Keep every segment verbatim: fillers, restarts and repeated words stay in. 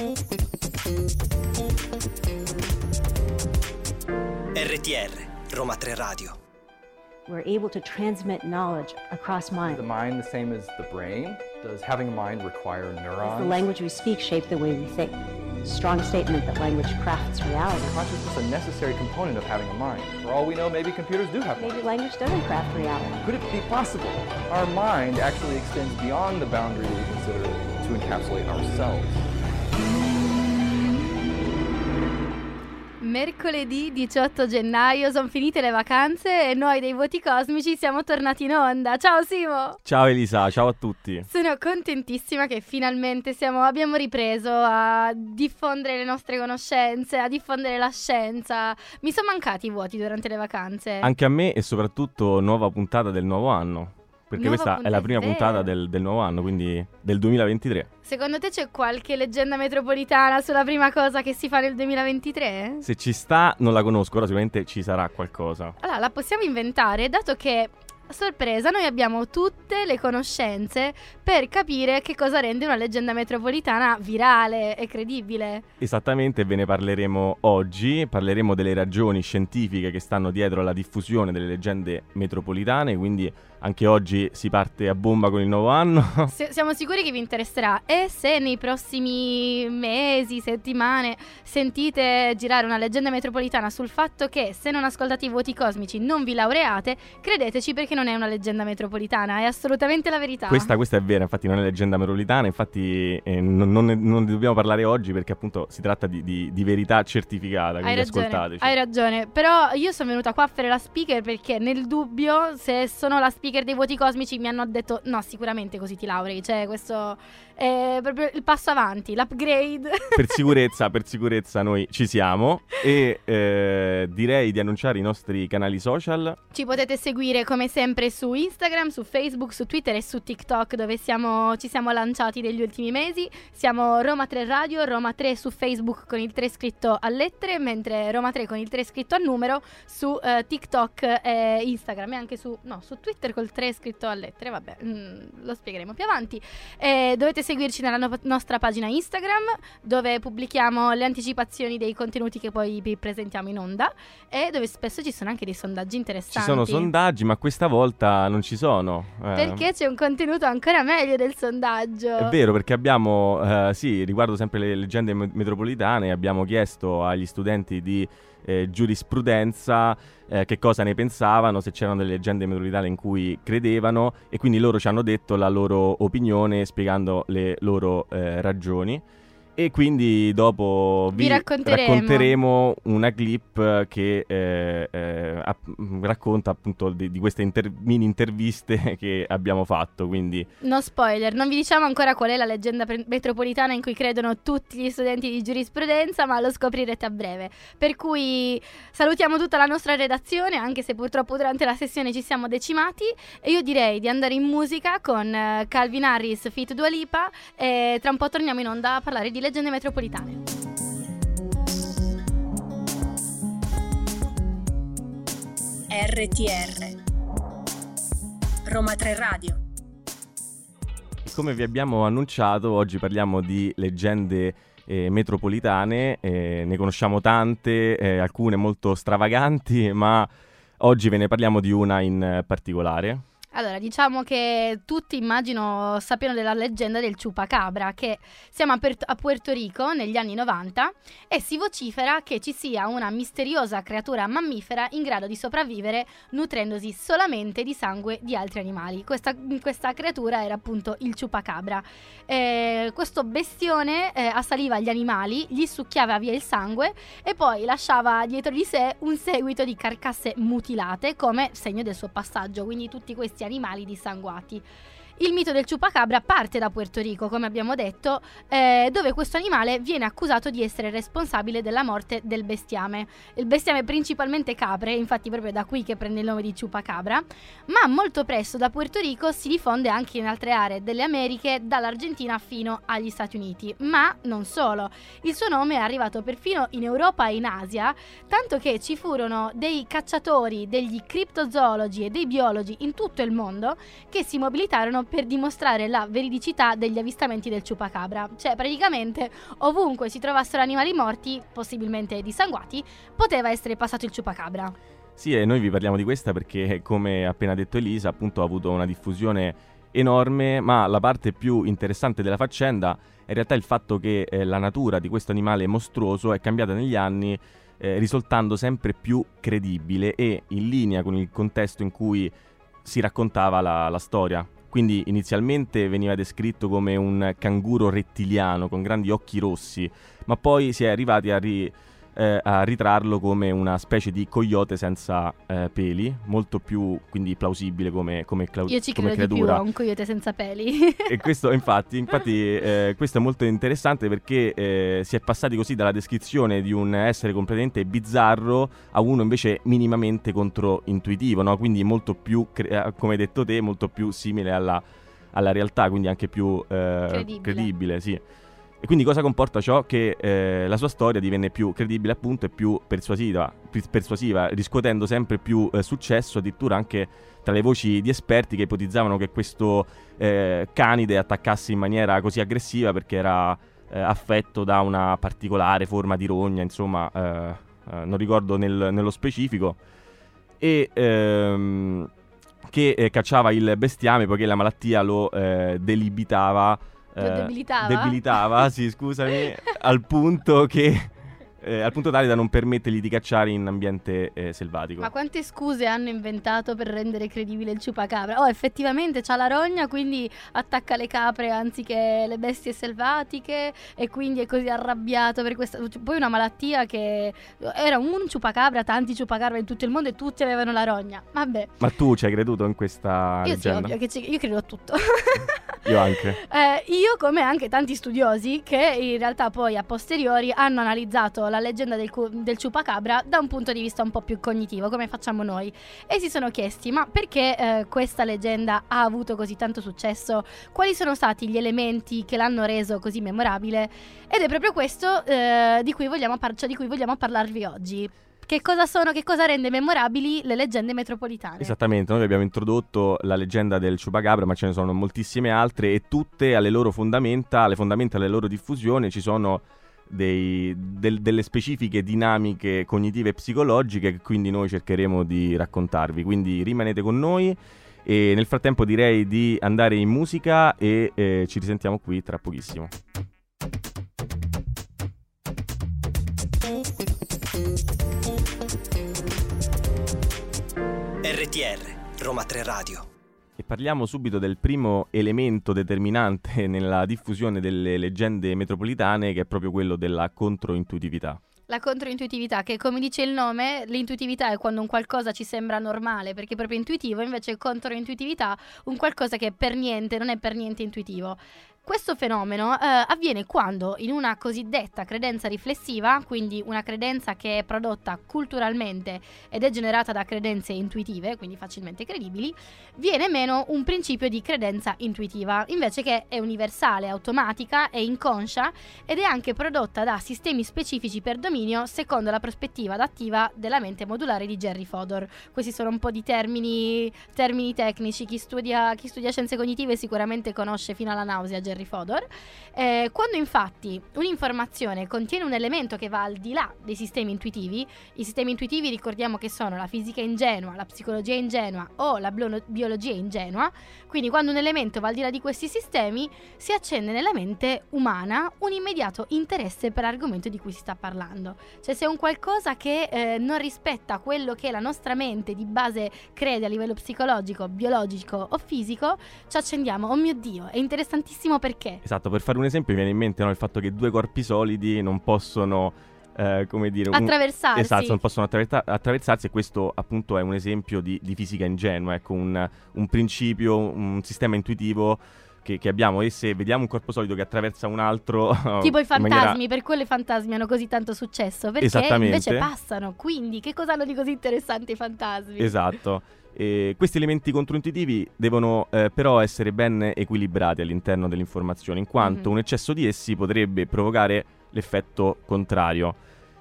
R T R, Roma tre Radio. We're able to transmit knowledge across mind. The mind, the same as the brain? Does having a mind require neurons? Does the language we speak shape the way we think? Strong statement that language crafts reality. Consciousness is a necessary component of having a mind. For all we know, maybe computers do have minds. Maybe language doesn't craft reality. Could it be possible? Our mind actually extends beyond the boundary that we consider to encapsulate ourselves. Mercoledì diciotto gennaio, sono finite le vacanze e noi dei Vuoti Cosmici siamo tornati in onda. Ciao Simo! Ciao Elisa, ciao a tutti! Sono contentissima che finalmente siamo, abbiamo ripreso a diffondere le nostre conoscenze, a diffondere la scienza. Mi sono mancati i vuoti durante le vacanze. Anche a me, e soprattutto nuova puntata del nuovo anno. Perché Nuova questa puntata, è la prima puntata del, del nuovo anno, quindi del duemilaventitré. Secondo te c'è qualche leggenda metropolitana sulla prima cosa che si fa nel duemilaventitré? Se ci sta, non la conosco, ora sicuramente ci sarà qualcosa. Allora, la possiamo inventare, dato che, sorpresa, noi abbiamo tutte le conoscenze per capire che cosa rende una leggenda metropolitana virale e credibile. Esattamente, ve ne parleremo oggi. Parleremo delle ragioni scientifiche che stanno dietro alla diffusione delle leggende metropolitane, quindi anche oggi si parte a bomba con il nuovo anno. S- siamo sicuri che vi interesserà, e se nei prossimi mesi, settimane sentite girare una leggenda metropolitana sul fatto che se non ascoltate i Vuoti Cosmici non vi laureate, credeteci, perché non non è una leggenda metropolitana, è assolutamente la verità. Questa, questa è vera, infatti non è leggenda metropolitana, infatti eh, non, non, ne, non ne dobbiamo parlare oggi perché appunto si tratta di, di, di verità certificata, quindi hai ragione, ascoltateci. Hai ragione, però io sono venuta qua a fare la speaker perché nel dubbio, se sono la speaker dei Vuoti Cosmici, mi hanno detto no, sicuramente così ti laurei, cioè questo è proprio il passo avanti, l'upgrade. Per sicurezza, per sicurezza noi ci siamo e eh, direi di annunciare i nostri canali social. Ci potete seguire come sempre su Instagram, su Facebook, su Twitter e su TikTok, dove siamo, ci siamo lanciati negli ultimi mesi. Siamo Roma tre Radio, Roma tre su Facebook con il tre scritto a lettere, mentre Roma tre con il tre scritto a numero su eh, TikTok e Instagram, e anche su, no, su Twitter col tre scritto a lettere, vabbè, mh, lo spiegheremo più avanti. Eh, dovete seguirci nella no- nostra pagina Instagram, dove pubblichiamo le anticipazioni dei contenuti che poi vi presentiamo in onda, e dove spesso ci sono anche dei sondaggi interessanti. Ci sono sondaggi, ma questa volta volta non ci sono eh. Perché c'è un contenuto ancora meglio del sondaggio. È vero, perché abbiamo eh, sì, riguardo sempre le leggende metropolitane, abbiamo chiesto agli studenti di eh, giurisprudenza eh, che cosa ne pensavano, se c'erano delle leggende metropolitane in cui credevano, e quindi loro ci hanno detto la loro opinione spiegando le loro eh, ragioni. E quindi dopo vi, vi racconteremo. racconteremo una clip che eh, eh, racconta appunto di, di queste inter- mini interviste che abbiamo fatto, quindi no spoiler, non vi diciamo ancora qual è la leggenda pre- metropolitana in cui credono tutti gli studenti di giurisprudenza, ma lo scoprirete a breve. Per cui salutiamo tutta la nostra redazione, anche se purtroppo durante la sessione ci siamo decimati, e io direi di andare in musica con Calvin Harris feat Dua Lipa, e tra un po' torniamo in onda a parlare di leggenda leggende metropolitane. R T R Roma tre Radio. Come vi abbiamo annunciato, oggi parliamo di leggende eh, metropolitane, eh, ne conosciamo tante, eh, alcune molto stravaganti, ma oggi ve ne parliamo di una in particolare. Allora, diciamo che tutti immagino sappiano della leggenda del Chupacabra, che siamo a, per- a Puerto Rico negli anni novanta, e si vocifera che ci sia una misteriosa creatura mammifera in grado di sopravvivere nutrendosi solamente di sangue di altri animali. Questa, questa creatura era appunto il Chupacabra. Eh, questo bestione eh, assaliva gli animali, gli succhiava via il sangue e poi lasciava dietro di sé un seguito di carcasse mutilate come segno del suo passaggio, quindi tutti questi animali dissanguati. Il mito del Chupacabra parte da Puerto Rico, come abbiamo detto, eh, dove questo animale viene accusato di essere responsabile della morte del bestiame. Il bestiame principalmente capre, infatti proprio da qui che prende il nome di Chupacabra, ma molto presto da Puerto Rico si diffonde anche in altre aree delle Americhe, dall'Argentina fino agli Stati Uniti. Ma non solo, il suo nome è arrivato perfino in Europa e in Asia, tanto che ci furono dei cacciatori, degli criptozoologi e dei biologi in tutto il mondo che si mobilitarono per dimostrare la veridicità degli avvistamenti del Chupacabra. Cioè praticamente ovunque si trovassero animali morti, possibilmente dissanguati, poteva essere passato il Chupacabra. Sì, e noi vi parliamo di questa perché, come appena detto Elisa, appunto ha avuto una diffusione enorme, ma la parte più interessante della faccenda è in realtà il fatto che eh, la natura di questo animale mostruoso è cambiata negli anni, eh, risultando sempre più credibile e in linea con il contesto in cui si raccontava la, la storia. Quindi inizialmente veniva descritto come un canguro rettiliano con grandi occhi rossi, ma poi si è arrivati a, ri, eh, a ritrarlo come una specie di coyote senza eh, peli, molto più quindi plausibile come, come, clau- Io ci come credo creatura. Di più a un coyote senza peli. E questo infatti, infatti eh, questo è molto interessante perché eh, si è passati così dalla descrizione di un essere completamente bizzarro a uno invece minimamente controintuitivo, no? Quindi molto più, cre- come hai detto te, molto più simile alla, alla realtà, quindi anche più eh, credibile. credibile, sì. E quindi cosa comporta ciò? Che eh, la sua storia divenne più credibile appunto e più persuasiva, più persuasiva riscuotendo sempre più eh, successo, addirittura anche tra le voci di esperti che ipotizzavano che questo eh, canide attaccasse in maniera così aggressiva perché era eh, affetto da una particolare forma di rogna, insomma, eh, eh, non ricordo nel, nello specifico, e ehm, che eh, cacciava il bestiame poiché la malattia lo eh, delibitava. Lo debilitava? Debilitava, sì, scusami, al punto che eh, al punto tale da non permettergli di cacciare in ambiente eh, selvatico. Ma quante scuse hanno inventato per rendere credibile il Chupacabra? Oh, effettivamente c'ha la rogna, quindi attacca le capre anziché le bestie selvatiche e quindi è così arrabbiato per questa... Poi una malattia che... Era un Chupacabra, tanti Chupacabra in tutto il mondo e tutti avevano la rogna, vabbè. Ma tu ci hai creduto in questa io leggenda? Sì, ovvio, che ci... io credo a tutto. Io anche. Eh, io, come anche tanti studiosi, che in realtà poi a posteriori hanno analizzato la leggenda del, cu- del Chupacabra da un punto di vista un po' più cognitivo, come facciamo noi, e si sono chiesti: ma perché eh, questa leggenda ha avuto così tanto successo? Quali sono stati gli elementi che l'hanno reso così memorabile? Ed è proprio questo eh, di cui vogliamo par- cioè di cui vogliamo parlarvi oggi. Che cosa sono, che cosa rende memorabili le leggende metropolitane? Esattamente, noi abbiamo introdotto la leggenda del Chupacabra, ma ce ne sono moltissime altre e tutte alle loro fondamenta, alle fondamenta della loro diffusione ci sono dei, del, delle specifiche dinamiche cognitive e psicologiche che quindi noi cercheremo di raccontarvi. Quindi rimanete con noi e nel frattempo direi di andare in musica e eh, ci risentiamo qui tra pochissimo. R T R, Roma tre Radio. E parliamo subito del primo elemento determinante nella diffusione delle leggende metropolitane, che è proprio quello della controintuitività. La controintuitività, che come dice il nome, l'intuitività è quando un qualcosa ci sembra normale perché è proprio intuitivo, invece controintuitività un qualcosa che per niente, non è per niente intuitivo. Questo fenomeno eh, avviene quando in una cosiddetta credenza riflessiva, quindi una credenza che è prodotta culturalmente ed è generata da credenze intuitive, quindi facilmente credibili, viene meno un principio di credenza intuitiva, invece che è universale, automatica, è inconscia ed è anche prodotta da sistemi specifici per dominio secondo la prospettiva adattiva della mente modulare di Jerry Fodor. Questi sono un po' di termini, termini tecnici, chi studia, chi studia scienze cognitive sicuramente conosce fino alla nausea Jerry Fodor. Eh, quando infatti un'informazione contiene un elemento che va al di là dei sistemi intuitivi, i sistemi intuitivi ricordiamo che sono la fisica ingenua, la psicologia ingenua o la bio- biologia ingenua, quindi quando un elemento va al di là di questi sistemi si accende nella mente umana un immediato interesse per l'argomento di cui si sta parlando. Cioè se è un qualcosa che eh, non rispetta quello che la nostra mente di base crede a livello psicologico, biologico o fisico, ci accendiamo, oh mio Dio, è interessantissimo. Perché? Esatto, per fare un esempio mi viene in mente, no, il fatto che due corpi solidi non possono eh, come dire, un... attraversarsi. Esatto, non possono attraversa- attraversarsi e questo appunto è un esempio di, di fisica ingenua, ecco, un, un principio, un sistema intuitivo che, che abbiamo. E se vediamo un corpo solido che attraversa un altro tipo i fantasmi, maniera... per quello i fantasmi hanno così tanto successo, perché invece passano, quindi che cosa hanno di così interessante i fantasmi? Esatto. Eh, questi elementi controintuitivi devono eh, però essere ben equilibrati all'interno dell'informazione, in quanto mm-hmm. un eccesso di essi potrebbe provocare l'effetto contrario.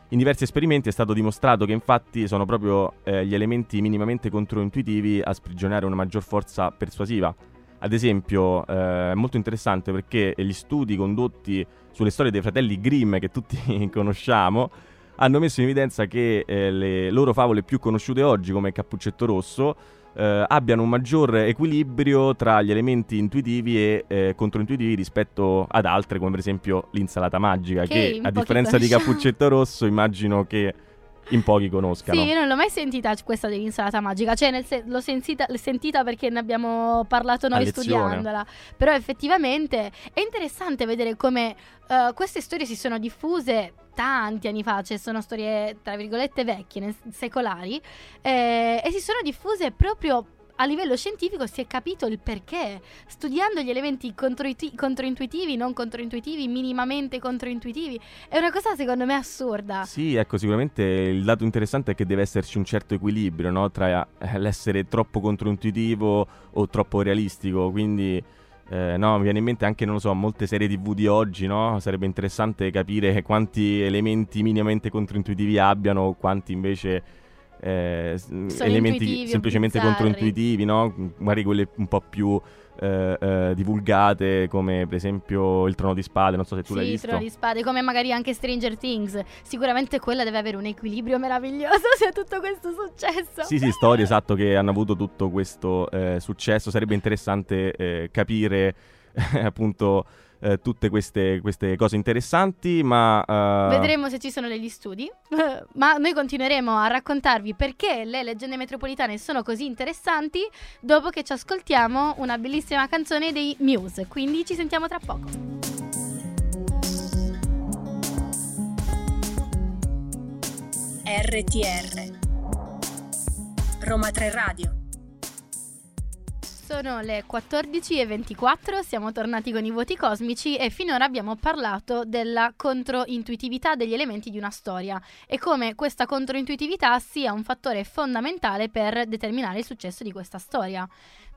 In diversi esperimenti è stato dimostrato che infatti sono proprio eh, gli elementi minimamente controintuitivi a sprigionare una maggior forza persuasiva. ad esempio, eh, è molto interessante perché gli studi condotti sulle storie dei fratelli Grimm, che tutti conosciamo, hanno messo in evidenza che eh, le loro favole più conosciute oggi, come Cappuccetto Rosso, eh, abbiano un maggior equilibrio tra gli elementi intuitivi e eh, controintuitivi rispetto ad altre, come per esempio l'insalata magica, che, che a differenza di Cappuccetto Rosso immagino che in pochi conoscano. Sì, io non l'ho mai sentita questa dell'insalata magica, cioè nel se- l'ho sensita- sentita perché ne abbiamo parlato noi studiandola, però effettivamente è interessante vedere come uh, queste storie si sono diffuse tanti anni fa, cioè sono storie tra virgolette vecchie, secolari, eh, e si sono diffuse proprio a livello scientifico. Si è capito il perché, studiando gli elementi controiti- controintuitivi, non controintuitivi, minimamente controintuitivi. È una cosa secondo me assurda. Sì, ecco, sicuramente il dato interessante è che deve esserci un certo equilibrio, no? Tra eh, l'essere troppo controintuitivo o troppo realistico, quindi... Eh, no, mi viene in mente anche, non lo so, molte serie tv di oggi, no? Sarebbe interessante capire quanti elementi minimamente controintuitivi abbiano, quanti invece eh, elementi semplicemente bizzarri, controintuitivi, no? Magari quelle un po' più eh, eh, divulgate, come per esempio il Trono di Spade, non so se tu sì, l'hai visto. Sì, il Trono di Spade, come magari anche Stranger Things. Sicuramente quella deve avere un equilibrio meraviglioso se tutto questo successo. Sì, sì, storie, esatto, che hanno avuto tutto questo eh, successo. Sarebbe interessante eh, capire eh, appunto eh, tutte queste, queste cose interessanti, ma... Eh... Vedremo se ci sono degli studi, ma noi continueremo a raccontarvi perché le leggende metropolitane sono così interessanti dopo che ci ascoltiamo una bellissima canzone dei Muse, quindi ci sentiamo tra poco. R T R Roma tre Radio. Sono le quattordici e ventiquattro, siamo tornati con i Vuoti Cosmici e finora abbiamo parlato della controintuitività degli elementi di una storia e come questa controintuitività sia un fattore fondamentale per determinare il successo di questa storia.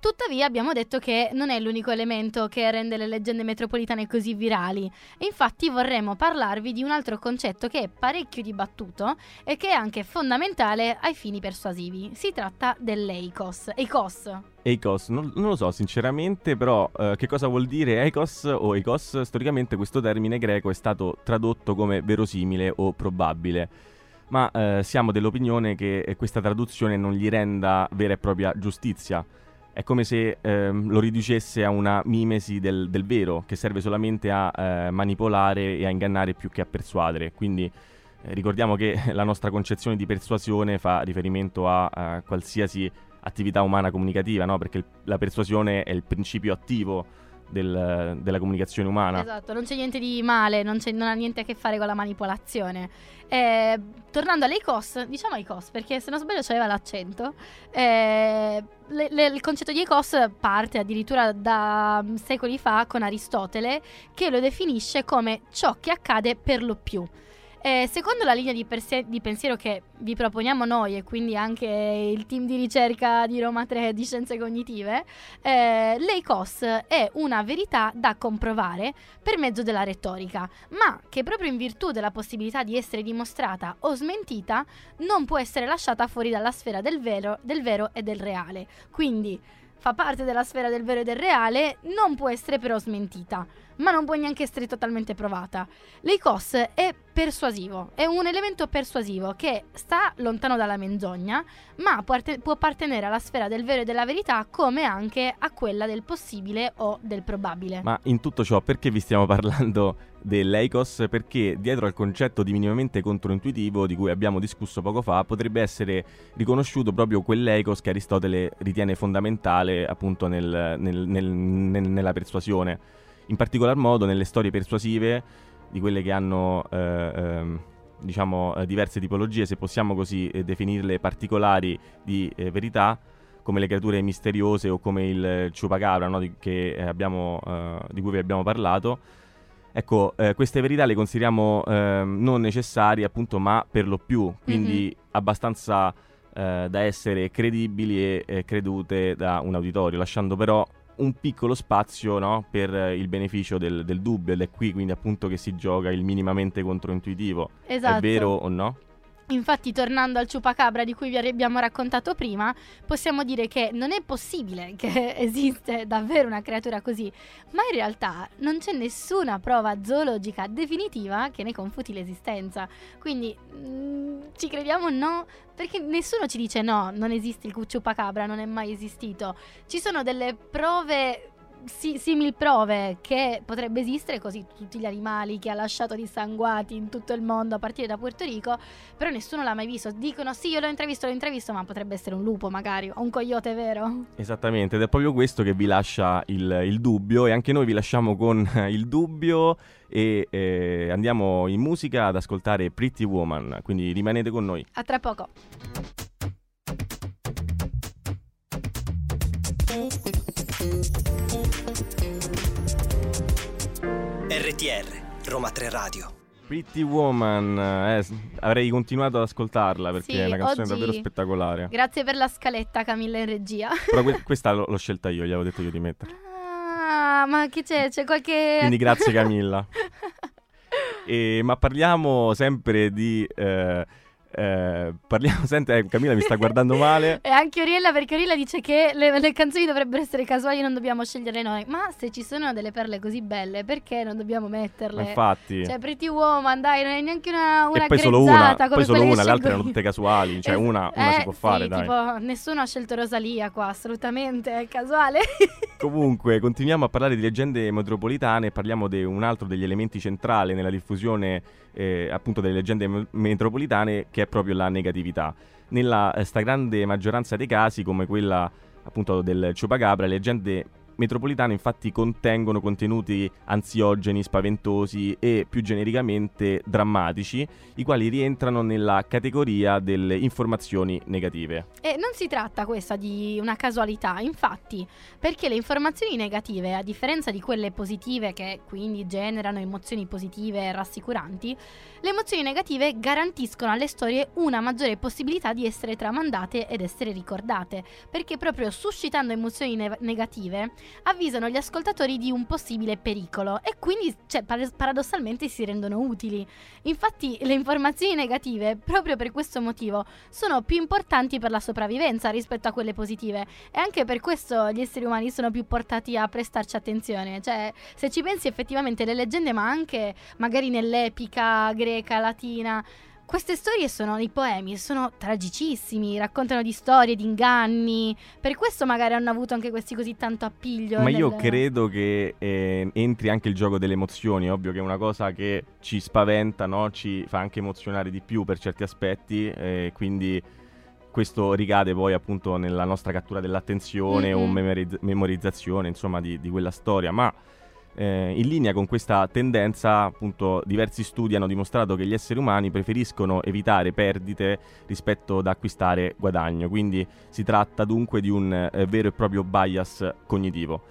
Tuttavia abbiamo detto che non è l'unico elemento che rende le leggende metropolitane così virali e infatti vorremmo parlarvi di un altro concetto che è parecchio dibattuto e che è anche fondamentale ai fini persuasivi. Si tratta dell'eikos. Eikos. Eikos, non, non lo so sinceramente, però eh, che cosa vuol dire eikos o eikos? Storicamente questo termine greco è stato tradotto come verosimile o probabile. Ma eh, siamo dell'opinione che questa traduzione non gli renda vera e propria giustizia. È come se eh, lo riducesse a una mimesi del, del vero, che serve solamente a eh, manipolare e a ingannare più che a persuadere. Quindi eh, ricordiamo che la nostra concezione di persuasione fa riferimento a, a qualsiasi attività umana comunicativa, no? Perché il, la persuasione è il principio attivo del, della comunicazione umana. Esatto, non c'è niente di male, non, c'è, non ha niente a che fare con la manipolazione. Eh, tornando all'eikos, diciamo eikos perché se non sbaglio c'aveva l'accento. Eh, le, le, il concetto di eikos parte addirittura da um, secoli fa con Aristotele, che lo definisce come ciò che accade per lo più. Eh, secondo la linea di, perse- di pensiero che vi proponiamo noi e quindi anche il team di ricerca di Roma tre di Scienze Cognitive, eh, l'eikos è una verità da comprovare per mezzo della retorica, ma che proprio in virtù della possibilità di essere dimostrata o smentita non può essere lasciata fuori dalla sfera del vero, del vero e del reale. Quindi fa parte della sfera del vero e del reale, non può essere però smentita, ma non può neanche essere totalmente provata. L'eikos è persuasivo, è un elemento persuasivo che sta lontano dalla menzogna, ma può, arte- può appartenere alla sfera del vero e della verità come anche a quella del possibile o del probabile. Ma in tutto ciò perché vi stiamo parlando dell'eikos? Perché dietro al concetto di minimamente controintuitivo di cui abbiamo discusso poco fa potrebbe essere riconosciuto proprio quell'eikos che Aristotele ritiene fondamentale appunto nel, nel, nel, nel, nella persuasione, in particolar modo nelle storie persuasive, di quelle che hanno eh, eh, diciamo diverse tipologie, se possiamo così eh, definirle, particolari di eh, verità, come le creature misteriose o come il Chupacabra, no? di, che abbiamo, eh, di cui vi abbiamo parlato. Ecco, eh, queste verità le consideriamo eh, non necessarie appunto, ma per lo più, quindi mm-hmm. abbastanza eh, da essere credibili e eh, credute da un auditorio, lasciando però un piccolo spazio, no, per il beneficio del, del dubbio, ed è qui quindi appunto che si gioca il minimamente controintuitivo. Esatto. È vero o no? Infatti, tornando al Chupacabra di cui vi abbiamo raccontato prima, possiamo dire che non è possibile che esiste davvero una creatura così, ma in realtà non c'è nessuna prova zoologica definitiva che ne confuti l'esistenza. Quindi mh, ci crediamo o no? Perché nessuno ci dice no, non esiste il Chupacabra, non è mai esistito. Ci sono delle prove... Sì, simil prove che potrebbe esistere, così tutti gli animali che ha lasciato dissanguati in tutto il mondo a partire da Puerto Rico, però nessuno l'ha mai visto. Dicono sì, io l'ho intravisto, l'ho intravisto, ma potrebbe essere un lupo magari o un coyote, vero? Esattamente, ed è proprio questo che vi lascia il, il dubbio, e anche noi vi lasciamo con il dubbio e eh, andiamo in musica ad ascoltare Pretty Woman, quindi rimanete con noi. A tra poco. R T R, Roma tre Radio. Pretty Woman, eh, avrei continuato ad ascoltarla perché sì, è una canzone oggi... davvero spettacolare. Grazie per la scaletta, Camilla in regia. Però que- questa l'ho scelta io, gli avevo detto io di metterla. Ah, ma che c'è? C'è qualche... Quindi grazie Camilla. E, ma parliamo sempre di... Eh, Eh, parliamo, senti, eh, Camilla mi sta guardando male. E anche Oriella, perché Oriella dice che le, le canzoni dovrebbero essere casuali, non dobbiamo sceglierle noi. Ma se ci sono delle perle così belle, perché non dobbiamo metterle? Ma infatti, cioè Pretty Woman, dai, non è neanche una, una e poi solo una, poi solo una, le altre erano tutte casuali. Cioè eh, una, una eh, si può fare, sì, dai. Tipo, nessuno ha scelto Rosalia qua, assolutamente, è casuale. Comunque, continuiamo a parlare di leggende metropolitane. Parliamo di un altro degli elementi centrali nella diffusione eh, appunto delle leggende me- metropolitane, che è proprio la negatività. Nella eh, stragrande maggioranza dei casi, come quella appunto del Chupacabra, le leggende metropolitane infatti contengono contenuti ansiogeni, spaventosi e più genericamente drammatici, i quali rientrano nella categoria delle informazioni negative. E non si tratta questa di una casualità, infatti, perché le informazioni negative, a differenza di quelle positive che quindi generano emozioni positive e rassicuranti, le emozioni negative garantiscono alle storie una maggiore possibilità di essere tramandate ed essere ricordate, perché proprio suscitando emozioni ne- negative avvisano gli ascoltatori di un possibile pericolo e quindi, cioè, par- paradossalmente si rendono utili. Infatti le informazioni negative, proprio per questo motivo, sono più importanti per la sopravvivenza rispetto a quelle positive, e anche per questo gli esseri umani sono più portati a prestarci attenzione. Cioè, se ci pensi, effettivamente le leggende, ma anche magari nell'epica greca, latina, queste storie sono, i poemi sono tragicissimi, raccontano di storie, di inganni, per questo magari hanno avuto anche questi così tanto appiglio. Ma nel... io credo che eh, entri anche il gioco delle emozioni, ovvio che è una cosa che ci spaventa, no? Ci fa anche emozionare di più per certi aspetti, eh, quindi questo ricade poi appunto nella nostra cattura dell'attenzione mm-hmm. o memoriz- memorizzazione, insomma, di, di quella storia, ma... Eh, in linea con questa tendenza, appunto, diversi studi hanno dimostrato che gli esseri umani preferiscono evitare perdite rispetto ad acquistare guadagno, quindi si tratta dunque di un eh, vero e proprio bias cognitivo.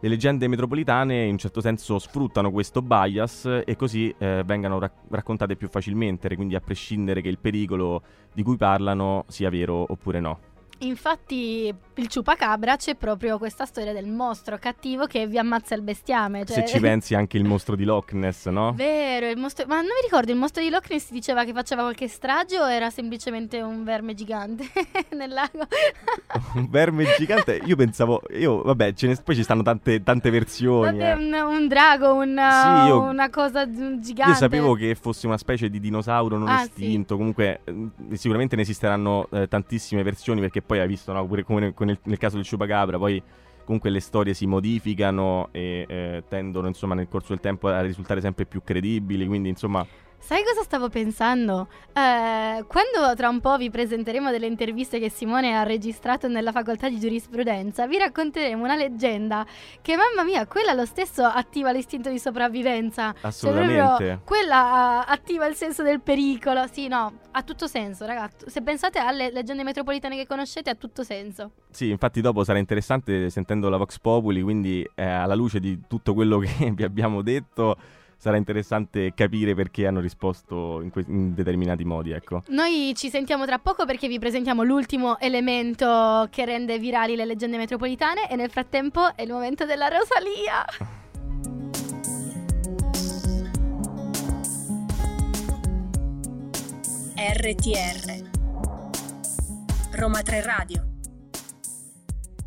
Le leggende metropolitane in un certo senso sfruttano questo bias e così eh, vengano rac- raccontate più facilmente, quindi a prescindere che il pericolo di cui parlano sia vero oppure no. Infatti il Chupacabra, c'è proprio questa storia del mostro cattivo che vi ammazza il bestiame, cioè... Se ci pensi, anche il mostro di Loch Ness, no? Vero, il mostro... ma non mi ricordo, il mostro di Loch Ness si diceva che faceva qualche strage o era semplicemente un verme gigante nel lago? Un verme gigante? Io pensavo, io vabbè, ce ne... poi ci stanno tante, tante versioni. Vabbè, eh. un, un drago, una, sì, io... una cosa gigante. Io sapevo che fosse una specie di dinosauro non ah, estinto, sì. Comunque sicuramente ne esisteranno eh, tantissime versioni, perché poi hai visto, no, pure come nel, nel caso del Chupacabra, poi comunque le storie si modificano e eh, tendono, insomma, nel corso del tempo a risultare sempre più credibili, quindi insomma... Sai cosa stavo pensando? Eh, quando tra un po' vi presenteremo delle interviste che Simone ha registrato nella facoltà di giurisprudenza, vi racconteremo una leggenda che, mamma mia, quella lo stesso attiva l'istinto di sopravvivenza. Assolutamente. Cioè, quella uh, attiva il senso del pericolo. Sì, no, ha tutto senso, ragazzi. Se pensate alle leggende metropolitane che conoscete, ha tutto senso. Sì, infatti dopo sarà interessante, sentendo la Vox Populi, quindi eh, alla luce di tutto quello che vi abbiamo detto, sarà interessante capire perché hanno risposto in, que- in determinati modi, ecco. Noi ci sentiamo tra poco perché vi presentiamo l'ultimo elemento che rende virali le leggende metropolitane, e nel frattempo è il momento della Rosalia. erre ti erre Roma tre Radio.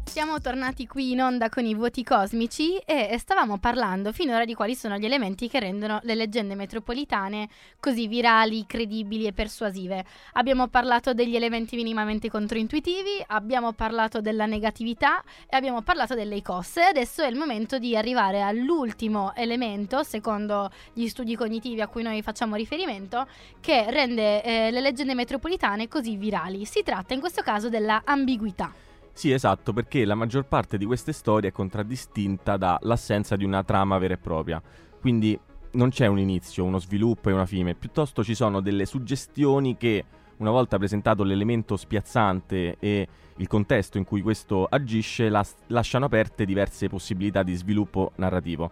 Siamo tornati qui in onda con i Vuoti Cosmici e stavamo parlando finora di quali sono gli elementi che rendono le leggende metropolitane così virali, credibili e persuasive. Abbiamo parlato degli elementi minimamente controintuitivi, abbiamo parlato della negatività e abbiamo parlato delle eikos. Adesso è il momento di arrivare all'ultimo elemento, secondo gli studi cognitivi a cui noi facciamo riferimento, che rende eh, le leggende metropolitane così virali. Si tratta in questo caso della ambiguità. Sì, esatto, perché la maggior parte di queste storie è contraddistinta dall'assenza di una trama vera e propria. Quindi non c'è un inizio, uno sviluppo e una fine, piuttosto ci sono delle suggestioni che, una volta presentato l'elemento spiazzante e il contesto in cui questo agisce, las- lasciano aperte diverse possibilità di sviluppo narrativo.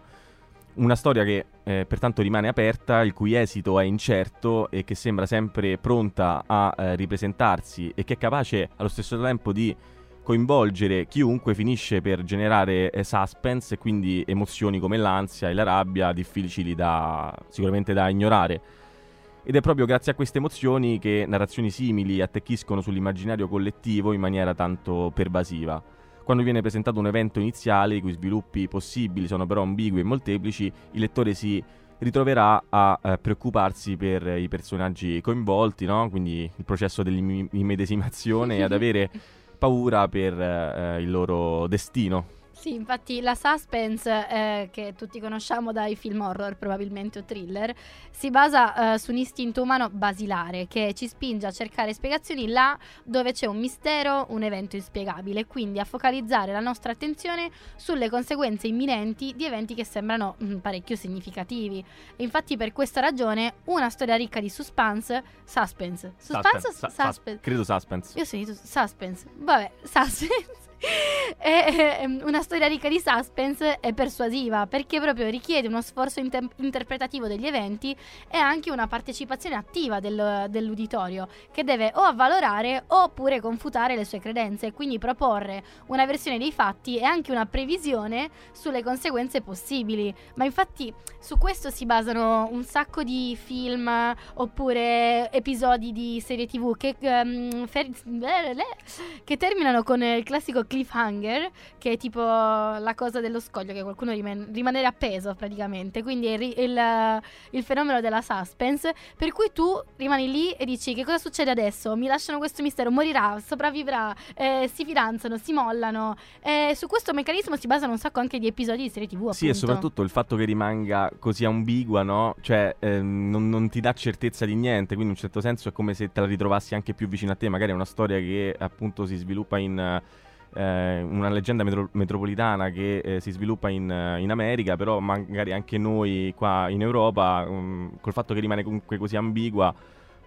Una storia che eh, pertanto rimane aperta, il cui esito è incerto e che sembra sempre pronta a eh, ripresentarsi e che è capace allo stesso tempo di coinvolgere chiunque, finisce per generare eh, suspense e quindi emozioni come l'ansia e la rabbia, difficili da sicuramente da ignorare. Ed è proprio grazie a queste emozioni che narrazioni simili attecchiscono sull'immaginario collettivo in maniera tanto pervasiva. Quando viene presentato un evento iniziale, i cui sviluppi possibili sono però ambigui e molteplici, il lettore si ritroverà a eh, preoccuparsi per i personaggi coinvolti, no? Quindi il processo dell'immedesimazione e ad avere paura per eh, il loro destino. Sì, infatti la suspense eh, che tutti conosciamo dai film horror probabilmente o thriller si basa eh, su un istinto umano basilare che ci spinge a cercare spiegazioni là dove c'è un mistero, un evento inspiegabile, quindi a focalizzare la nostra attenzione sulle conseguenze imminenti di eventi che sembrano mh, parecchio significativi. E infatti per questa ragione una storia ricca di suspense, suspense, suspense, suspense, suspense. suspense. credo suspense. Io ho sentito suspense. Vabbè, suspense. Una storia ricca di suspense è persuasiva perché proprio richiede uno sforzo inter- interpretativo degli eventi e anche una partecipazione attiva del, dell'uditorio che deve o avvalorare oppure confutare le sue credenze, quindi proporre una versione dei fatti e anche una previsione sulle conseguenze possibili. Ma infatti su questo si basano un sacco di film oppure episodi di serie tv che, um, fer- che terminano con il classico cliffhanger, che è tipo la cosa dello scoglio, che qualcuno riman- rimanere appeso praticamente. Quindi è ri- il, il fenomeno della suspense, per cui tu rimani lì e dici: che cosa succede adesso? Mi lasciano questo mistero, morirà, sopravvivrà, eh, si fidanzano, si mollano. Eh, su questo meccanismo si basano un sacco anche di episodi di serie tv, appunto. Sì, e soprattutto il fatto che rimanga così ambigua, no? Cioè eh, non, non ti dà certezza di niente, quindi in un certo senso è come se te la ritrovassi anche più vicino a te. Magari è una storia che appunto si sviluppa in... Eh, una leggenda metro- metropolitana che eh, si sviluppa in, in America, però magari anche noi qua in Europa um, col fatto che rimane comunque così ambigua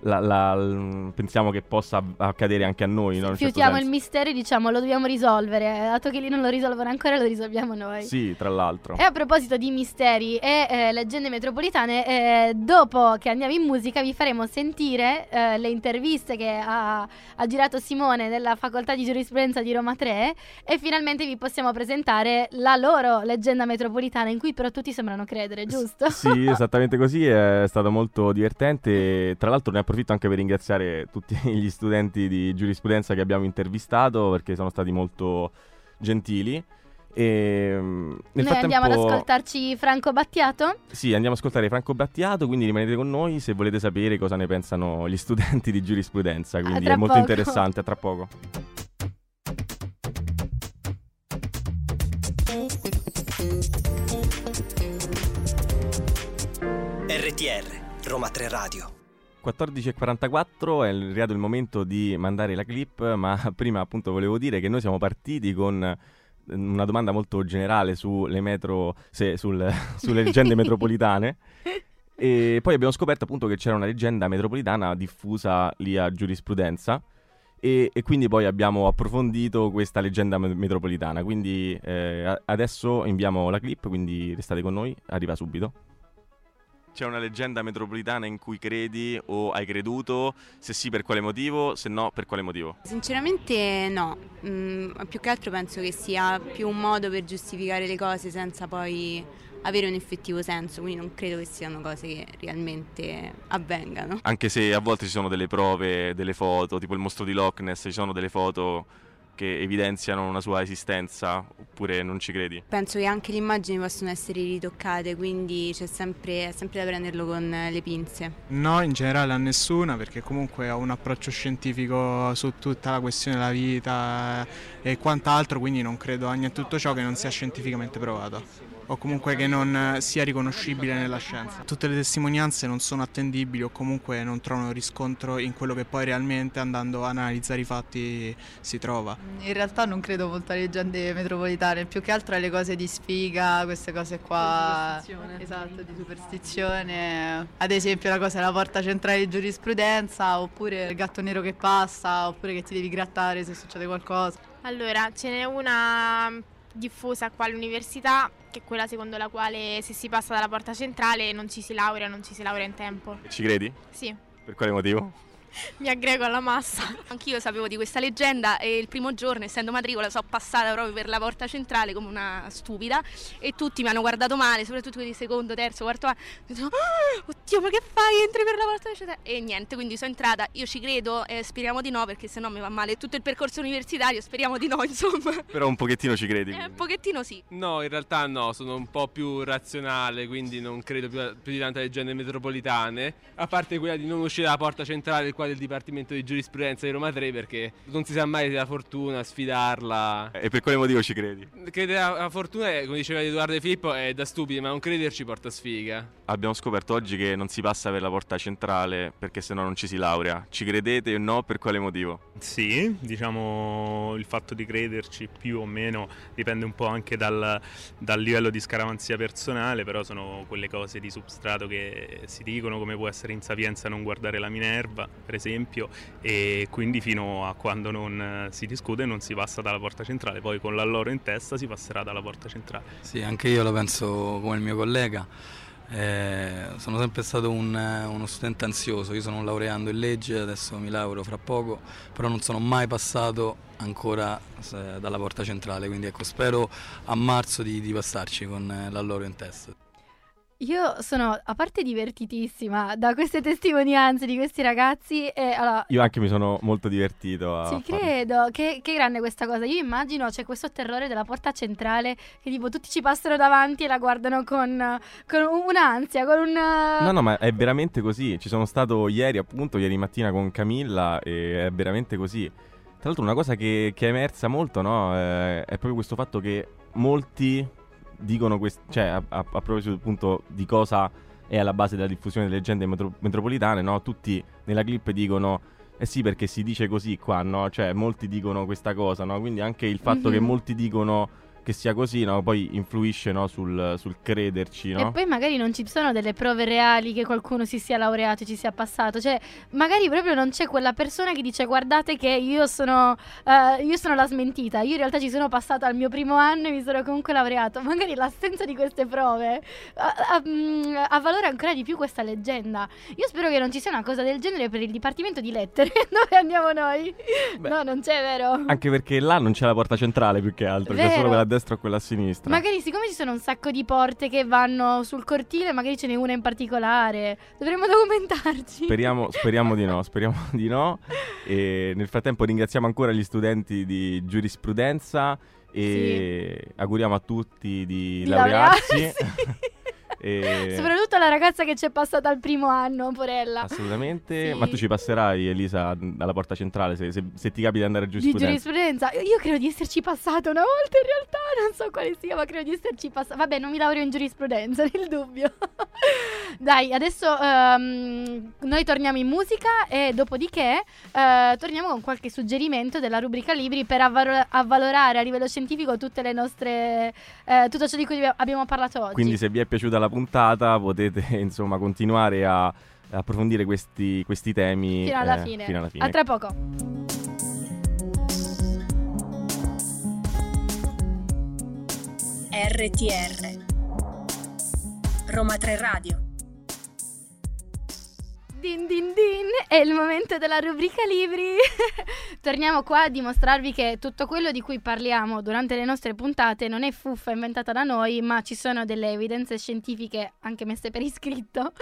la, la, l- pensiamo che possa accadere anche a noi, no? Fiutiamo certo il mistero e diciamo lo dobbiamo risolvere, dato che lì non lo risolvono ancora, lo risolviamo noi. Sì, tra l'altro. E a proposito di misteri e eh, leggende metropolitane, eh, dopo che andiamo in musica vi faremo sentire eh, le interviste che ha, ha girato Simone della facoltà di giurisprudenza di Roma tre e finalmente vi possiamo presentare la loro leggenda metropolitana, in cui però tutti sembrano credere, giusto? S- sì, esattamente così, è stato molto divertente. Tra l'altro ne approfitto Approfitto anche per ringraziare tutti gli studenti di giurisprudenza che abbiamo intervistato, perché sono stati molto gentili. E nel noi frattempo andiamo ad ascoltarci Franco Battiato. Sì, andiamo ad ascoltare Franco Battiato, quindi rimanete con noi se volete sapere cosa ne pensano gli studenti di giurisprudenza. Quindi è molto interessante. A tra poco. erre ti erre Roma tre Radio. quattordici e quarantaquattro è arrivato il momento di mandare la clip, ma prima appunto volevo dire che noi siamo partiti con una domanda molto generale sulle metro, se, sul, sulle leggende metropolitane e poi abbiamo scoperto appunto che c'era una leggenda metropolitana diffusa lì a giurisprudenza e, e quindi poi abbiamo approfondito questa leggenda metropolitana, quindi eh, adesso inviamo la clip, quindi restate con noi, arriva subito. C'è una leggenda metropolitana in cui credi o hai creduto? Se sì, per quale motivo? Se no, per quale motivo? Sinceramente no, mm, più che altro penso che sia più un modo per giustificare le cose senza poi avere un effettivo senso, quindi non credo che siano cose che realmente avvengano. Anche se a volte ci sono delle prove, delle foto, tipo il mostro di Loch Ness, ci sono delle foto che evidenziano una sua esistenza, oppure non ci credi? Penso che anche le immagini possono essere ritoccate, quindi c'è sempre, è sempre da prenderlo con le pinze. No, in generale a nessuna, perché comunque ho un approccio scientifico su tutta la questione della vita e quant'altro, quindi non credo a niente tutto ciò che non sia scientificamente provato o comunque che non sia riconoscibile nella scienza. Tutte le testimonianze non sono attendibili o comunque non trovano riscontro in quello che poi realmente, andando a analizzare i fatti, si trova. In realtà non credo molto alle leggende metropolitane, più che altro alle cose di sfiga, queste cose qua, di superstizione. Esatto, di superstizione. Ad esempio la cosa della porta centrale di giurisprudenza, oppure il gatto nero che passa, oppure che ti devi grattare se succede qualcosa. Allora, ce n'è una diffusa qua all'università, che è quella secondo la quale se si passa dalla porta centrale non ci si laurea, non ci si laurea in tempo. Ci credi? Sì. Per quale motivo? Mi aggrego alla massa. Anch'io sapevo di questa leggenda e il primo giorno, essendo matricola, sono passata proprio per la porta centrale come una stupida e tutti mi hanno guardato male, soprattutto quelli di secondo, terzo, quarto anno. Ho detto, oh, oddio, ma che fai? Entri per la porta centrale? E niente, quindi sono entrata, io ci credo, eh, speriamo di no, perché sennò mi va male tutto il percorso universitario, speriamo di no, insomma. Però un pochettino ci credi? Eh, un pochettino sì. No, in realtà no, sono un po' più razionale, quindi non credo più, più di tante leggende metropolitane, a parte quella di non uscire dalla porta centrale, il del Dipartimento di Giurisprudenza di Roma tre, perché non si sa mai della fortuna a sfidarla. E per quale motivo ci credi? Credere alla fortuna, è, come diceva Edoardo De Filippo, è da stupidi, ma non crederci porta sfiga. Abbiamo scoperto oggi che non si passa per la porta centrale perché sennò non ci si laurea. Ci credete o no? Per quale motivo? Sì, diciamo il fatto di crederci più o meno dipende un po' anche dal, dal livello di scaramanzia personale, però sono quelle cose di substrato che si dicono, come può essere insapienza non guardare la Minerva, per esempio, e quindi fino a quando non si discute non si passa dalla porta centrale, poi con l'alloro in testa si passerà dalla porta centrale. Sì, anche io la penso come il mio collega, eh, sono sempre stato un, uno studente ansioso, io sono un laureando in legge, adesso mi laureo fra poco, però non sono mai passato ancora eh, dalla porta centrale, quindi ecco, spero a marzo di, di passarci con l'alloro in testa. Io sono, a parte, divertitissima da queste testimonianze di questi ragazzi. E allora, io anche mi sono molto divertito a Sì, credo, che, che grande questa cosa. Io immagino c'è questo terrore della porta centrale, che tipo tutti ci passano davanti e la guardano con, con un'ansia, con un... No, no, ma è veramente così. Ci sono stato ieri, appunto, ieri mattina con Camilla, e è veramente così. Tra l'altro una cosa che, che è emersa molto, no? Eh, è proprio questo fatto che molti... dicono quest- cioè a, a, a proposito appunto di cosa è alla base della diffusione delle leggende metro- metropolitane, no? Tutti nella clip dicono eh sì, perché si dice così qua, no? Cioè molti dicono questa cosa, no? Quindi anche il fatto mm-hmm. che molti dicono che sia così, no? Poi influisce, no? sul, sul crederci, no? E poi magari non ci sono delle prove reali che qualcuno si sia laureato e ci sia passato, cioè magari proprio non c'è quella persona che dice guardate che io sono uh, io sono la smentita, io in realtà ci sono passata al mio primo anno e mi sono comunque laureato. Magari l'assenza di queste prove avvalora ancora di più questa leggenda. Io spero che non ci sia una cosa del genere per il Dipartimento di Lettere dove andiamo noi. Beh, no, non c'è, vero? Anche perché là non c'è la porta centrale, più che altro, vero. C'è solo quella destra o quella a sinistra. Magari siccome ci sono un sacco di porte che vanno sul cortile, magari ce n'è una in particolare. Dovremmo documentarci. Speriamo, speriamo di no, speriamo di no. E nel frattempo ringraziamo ancora gli studenti di giurisprudenza e sì. auguriamo a tutti di, di laurearsi. laurearsi. E... soprattutto la ragazza che ci è passata al primo anno, porella. Assolutamente, sì. Ma tu ci passerai, Elisa, alla porta centrale se, se, se ti capita di andare a giurisprudenza. Di giurisprudenza? Io credo di esserci passata una volta, in realtà non so quale sia, ma credo di esserci passata. Vabbè, non mi laureo in giurisprudenza, nel dubbio. Dai, adesso um, noi torniamo in musica e dopodiché uh, torniamo con qualche suggerimento della rubrica libri per avvalor- avvalorare a livello scientifico tutte le nostre uh, tutto ciò di cui abbiamo parlato oggi. Quindi se vi è piaciuta la puntata potete insomma continuare a approfondire questi, questi temi fino alla, eh, fine. fino alla fine. A tra poco. R T R Roma tre Radio. Din din din, è il momento della rubrica libri. Torniamo qua a dimostrarvi che tutto quello di cui parliamo durante le nostre puntate non è fuffa inventata da noi, ma ci sono delle evidenze scientifiche, anche messe per iscritto,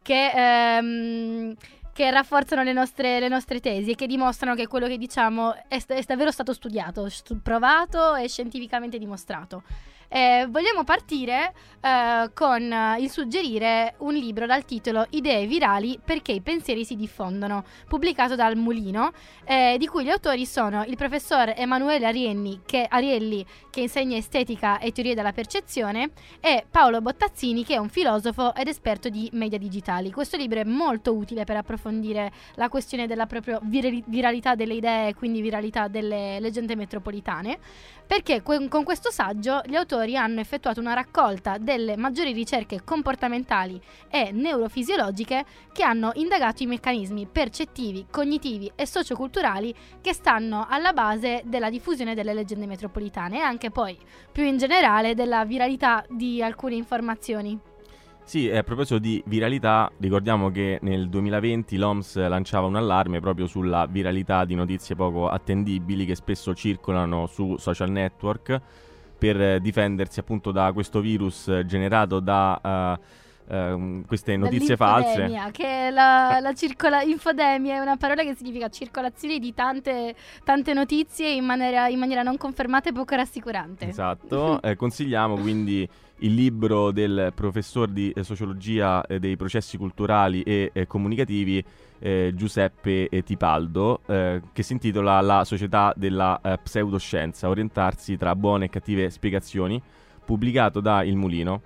che, ehm, che rafforzano le nostre, le nostre tesi e che dimostrano che quello che diciamo è, st- è davvero stato studiato, st- provato e scientificamente dimostrato. Eh, vogliamo partire eh, con il suggerire un libro dal titolo Idee virali perché i pensieri si diffondono, pubblicato dal Mulino, eh, di cui gli autori sono il professor Emanuele Arielli che, Arielli che insegna estetica e teoria della percezione, e Paolo Bottazzini, che è un filosofo ed esperto di media digitali. Questo libro è molto utile per approfondire la questione della propria vir- viralità delle idee e quindi viralità delle leggende metropolitane, perché que- con questo saggio gli autori hanno effettuato una raccolta delle maggiori ricerche comportamentali e neurofisiologiche che hanno indagato i meccanismi percettivi, cognitivi e socioculturali che stanno alla base della diffusione delle leggende metropolitane e anche poi più in generale della viralità di alcune informazioni. Sì, a proposito di viralità, ricordiamo che nel duemilaventi l'O M S lanciava un allarme proprio sulla viralità di notizie poco attendibili che spesso circolano su social network, per difendersi appunto da questo virus generato da uh, uh, queste notizie false. Che la, la circola- infodemia è una parola che significa circolazione di tante, tante notizie in maniera, in maniera non confermata e poco rassicurante. Esatto, eh, consigliamo quindi il libro del professor di eh, sociologia eh, dei processi culturali e eh, comunicativi eh, Giuseppe Tipaldo, eh, che si intitola La società della eh, pseudoscienza, orientarsi tra buone e cattive spiegazioni, pubblicato da Il Mulino.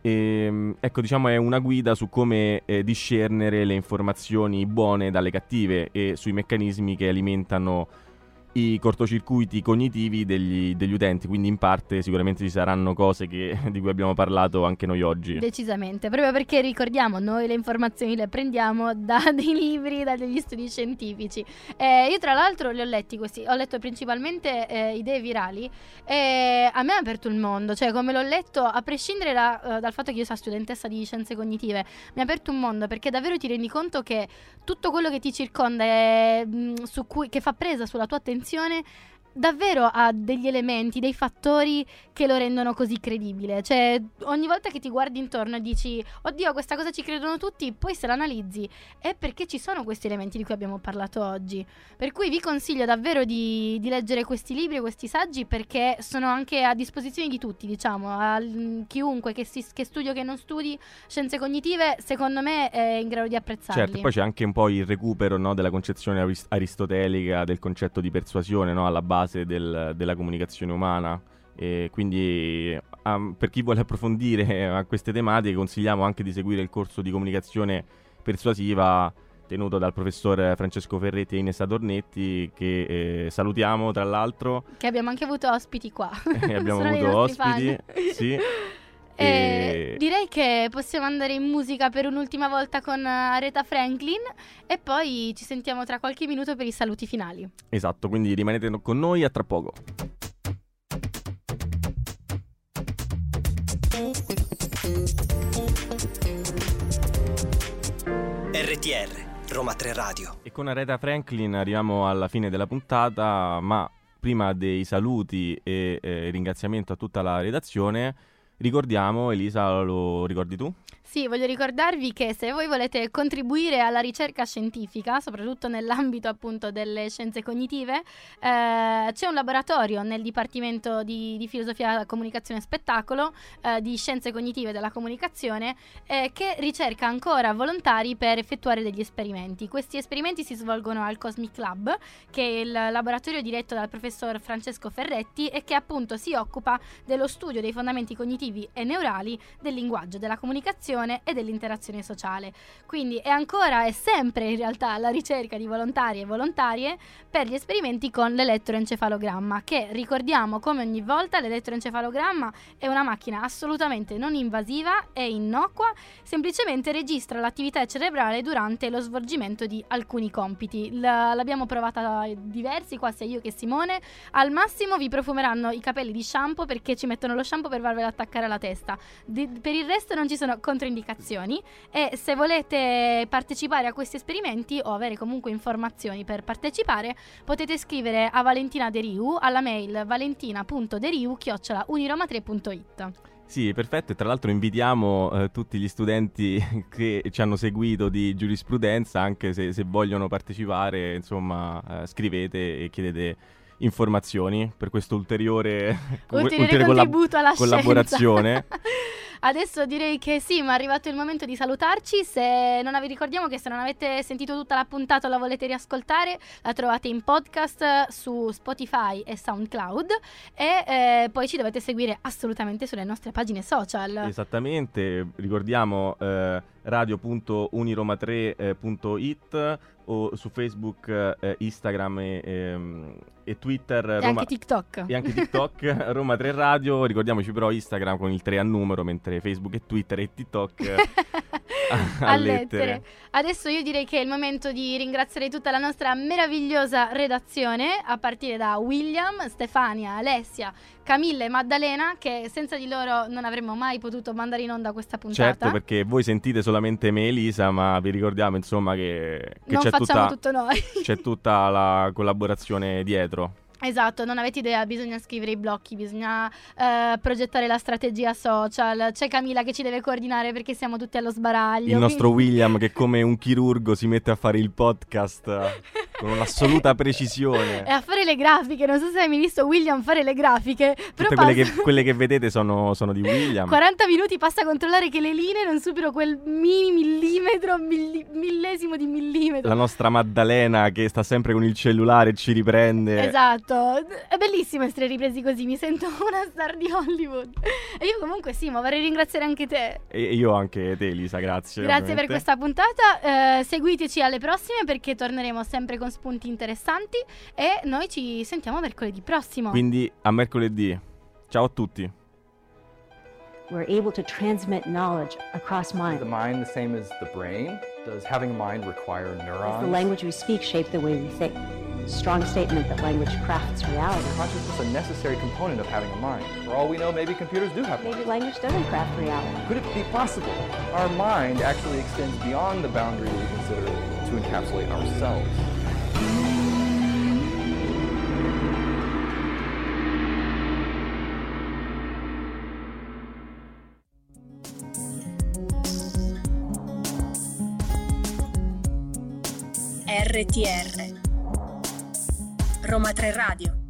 E, ecco, diciamo, è una guida su come eh, discernere le informazioni buone dalle cattive e sui meccanismi che alimentano i cortocircuiti cognitivi degli, degli utenti, quindi in parte sicuramente ci saranno cose che, di cui abbiamo parlato anche noi oggi. Decisamente, proprio perché ricordiamo, noi le informazioni le prendiamo da dei libri, da degli studi scientifici. Eh, io tra l'altro li ho letti questi, ho letto principalmente eh, Idee virali, e a me ha aperto il mondo, cioè come l'ho letto, a prescindere da, eh, dal fatto che io sia studentessa di scienze cognitive, mi ha aperto un mondo perché davvero ti rendi conto che tutto quello che ti circonda è, mh, su cui, che fa presa sulla tua attenzione, davvero ha degli elementi, dei fattori che lo rendono così credibile. Cioè ogni volta che ti guardi intorno e dici oddio, questa cosa ci credono tutti, poi se l'analizzi è perché ci sono questi elementi di cui abbiamo parlato oggi. Per cui vi consiglio davvero di, di leggere questi libri, questi saggi, perché sono anche a disposizione di tutti, diciamo, a chiunque che, si, che studi o che non studi scienze cognitive, secondo me è in grado di apprezzarli. Certo, poi c'è anche un po' il recupero, no, della concezione arist- aristotelica del concetto di persuasione, no, alla base Del, della comunicazione umana, e quindi um, per chi vuole approfondire uh, queste tematiche consigliamo anche di seguire il corso di comunicazione persuasiva tenuto dal professor Francesco Ferretti e Ines Adornetti, che eh, salutiamo tra l'altro, che abbiamo anche avuto ospiti qua. eh, abbiamo avuto ospiti sì. E e... direi che possiamo andare in musica per un'ultima volta con Aretha Franklin e poi ci sentiamo tra qualche minuto per i saluti finali. Esatto, quindi rimanete con noi, a tra poco. R T R, Roma tre Radio. E con Aretha Franklin arriviamo alla fine della puntata, ma prima dei saluti e eh, ringraziamento a tutta la redazione, ricordiamo, Elisa, lo ricordi tu? Sì, voglio ricordarvi che se voi volete contribuire alla ricerca scientifica, soprattutto nell'ambito appunto delle scienze cognitive, eh, c'è un laboratorio nel Dipartimento di, di Filosofia, Comunicazione e Spettacolo, eh, di Scienze Cognitive della Comunicazione, eh, che ricerca ancora volontari per effettuare degli esperimenti. Questi esperimenti si svolgono al Cosmic Lab, che è il laboratorio diretto dal professor Francesco Ferretti e che appunto si occupa dello studio dei fondamenti cognitivi e neurali, del linguaggio, della comunicazione e dell'interazione sociale. Quindi è ancora e sempre in realtà la ricerca di volontari e volontarie per gli esperimenti con l'elettroencefalogramma, che ricordiamo, come ogni volta, l'elettroencefalogramma è una macchina assolutamente non invasiva e innocua, semplicemente registra l'attività cerebrale durante lo svolgimento di alcuni compiti. La, l'abbiamo provata diversi, qua sia io che Simone. Al massimo vi profumeranno i capelli di shampoo perché ci mettono lo shampoo per farvelo attaccare attaccare alla testa. Di, per il resto non ci sono controindicazioni, e se volete partecipare a questi esperimenti o avere comunque informazioni per partecipare, potete scrivere a Valentina Deriu alla mail valentina punto deriu chiocciola uniroma tre punto it. Sì, perfetto, e tra l'altro invidiamo eh, tutti gli studenti che ci hanno seguito di giurisprudenza, anche se, se vogliono partecipare, insomma, eh, scrivete e chiedete informazioni per questo ulteriore, ulteriore, ulteriore contributo alla collaborazione. Adesso direi che sì, ma è arrivato il momento di salutarci. Se non vi ricordiamo che se non avete sentito tutta la puntata o la volete riascoltare, la trovate in podcast su Spotify e SoundCloud, e eh, poi ci dovete seguire assolutamente sulle nostre pagine social. Esattamente, ricordiamo eh, radio punto uniroma tre punto it o su Facebook, eh, Instagram e, ehm, e Twitter e Roma... anche TikTok e anche TikTok Roma tre Radio. Ricordiamoci però Instagram con il tre a numero, mentre Facebook e Twitter e TikTok a, a, a lettere. lettere Adesso io direi che è il momento di ringraziare tutta la nostra meravigliosa redazione, a partire da William, Stefania, Alessia, Camilla e Maddalena, che senza di loro non avremmo mai potuto mandare in onda questa puntata. Certo, perché voi sentite solamente me e Elisa, ma vi ricordiamo insomma che, che non c'è facciamo tutta, tutto noi c'è tutta la collaborazione dietro. Esatto, non avete idea, bisogna scrivere i blocchi, bisogna eh, progettare la strategia social, c'è Camilla che ci deve coordinare perché siamo tutti allo sbaraglio. Il quindi... nostro William che come un chirurgo si mette a fare il podcast con un'assoluta precisione. E a fare le grafiche, non so se hai mai visto William fare le grafiche. Però passa... quelle, che, quelle che vedete sono, sono di William. quaranta minuti passa a controllare che le linee non superino quel mini millimetro, milli, millesimo di millimetro. La nostra Maddalena che sta sempre con il cellulare e ci riprende. Esatto. È bellissimo essere ripresi così, mi sento una star di Hollywood. E io comunque sì, ma vorrei ringraziare anche te. E io anche te, Elisa, grazie. Grazie ovviamente per questa puntata, eh, seguiteci alle prossime perché torneremo sempre con spunti interessanti. E noi ci sentiamo mercoledì prossimo. Quindi a mercoledì. Ciao a tutti. We're able to transmit knowledge across mind. The mind the same as the brain? Does having a mind require neurons? Does the language we speak shape the way we think? Strong statement that language crafts reality. Consciousness is a necessary component of having a mind. For all we know, maybe computers do have minds. Maybe language doesn't craft reality. Could it be possible? Our mind actually extends beyond the boundary we consider to encapsulate ourselves. R T R Roma tre Radio.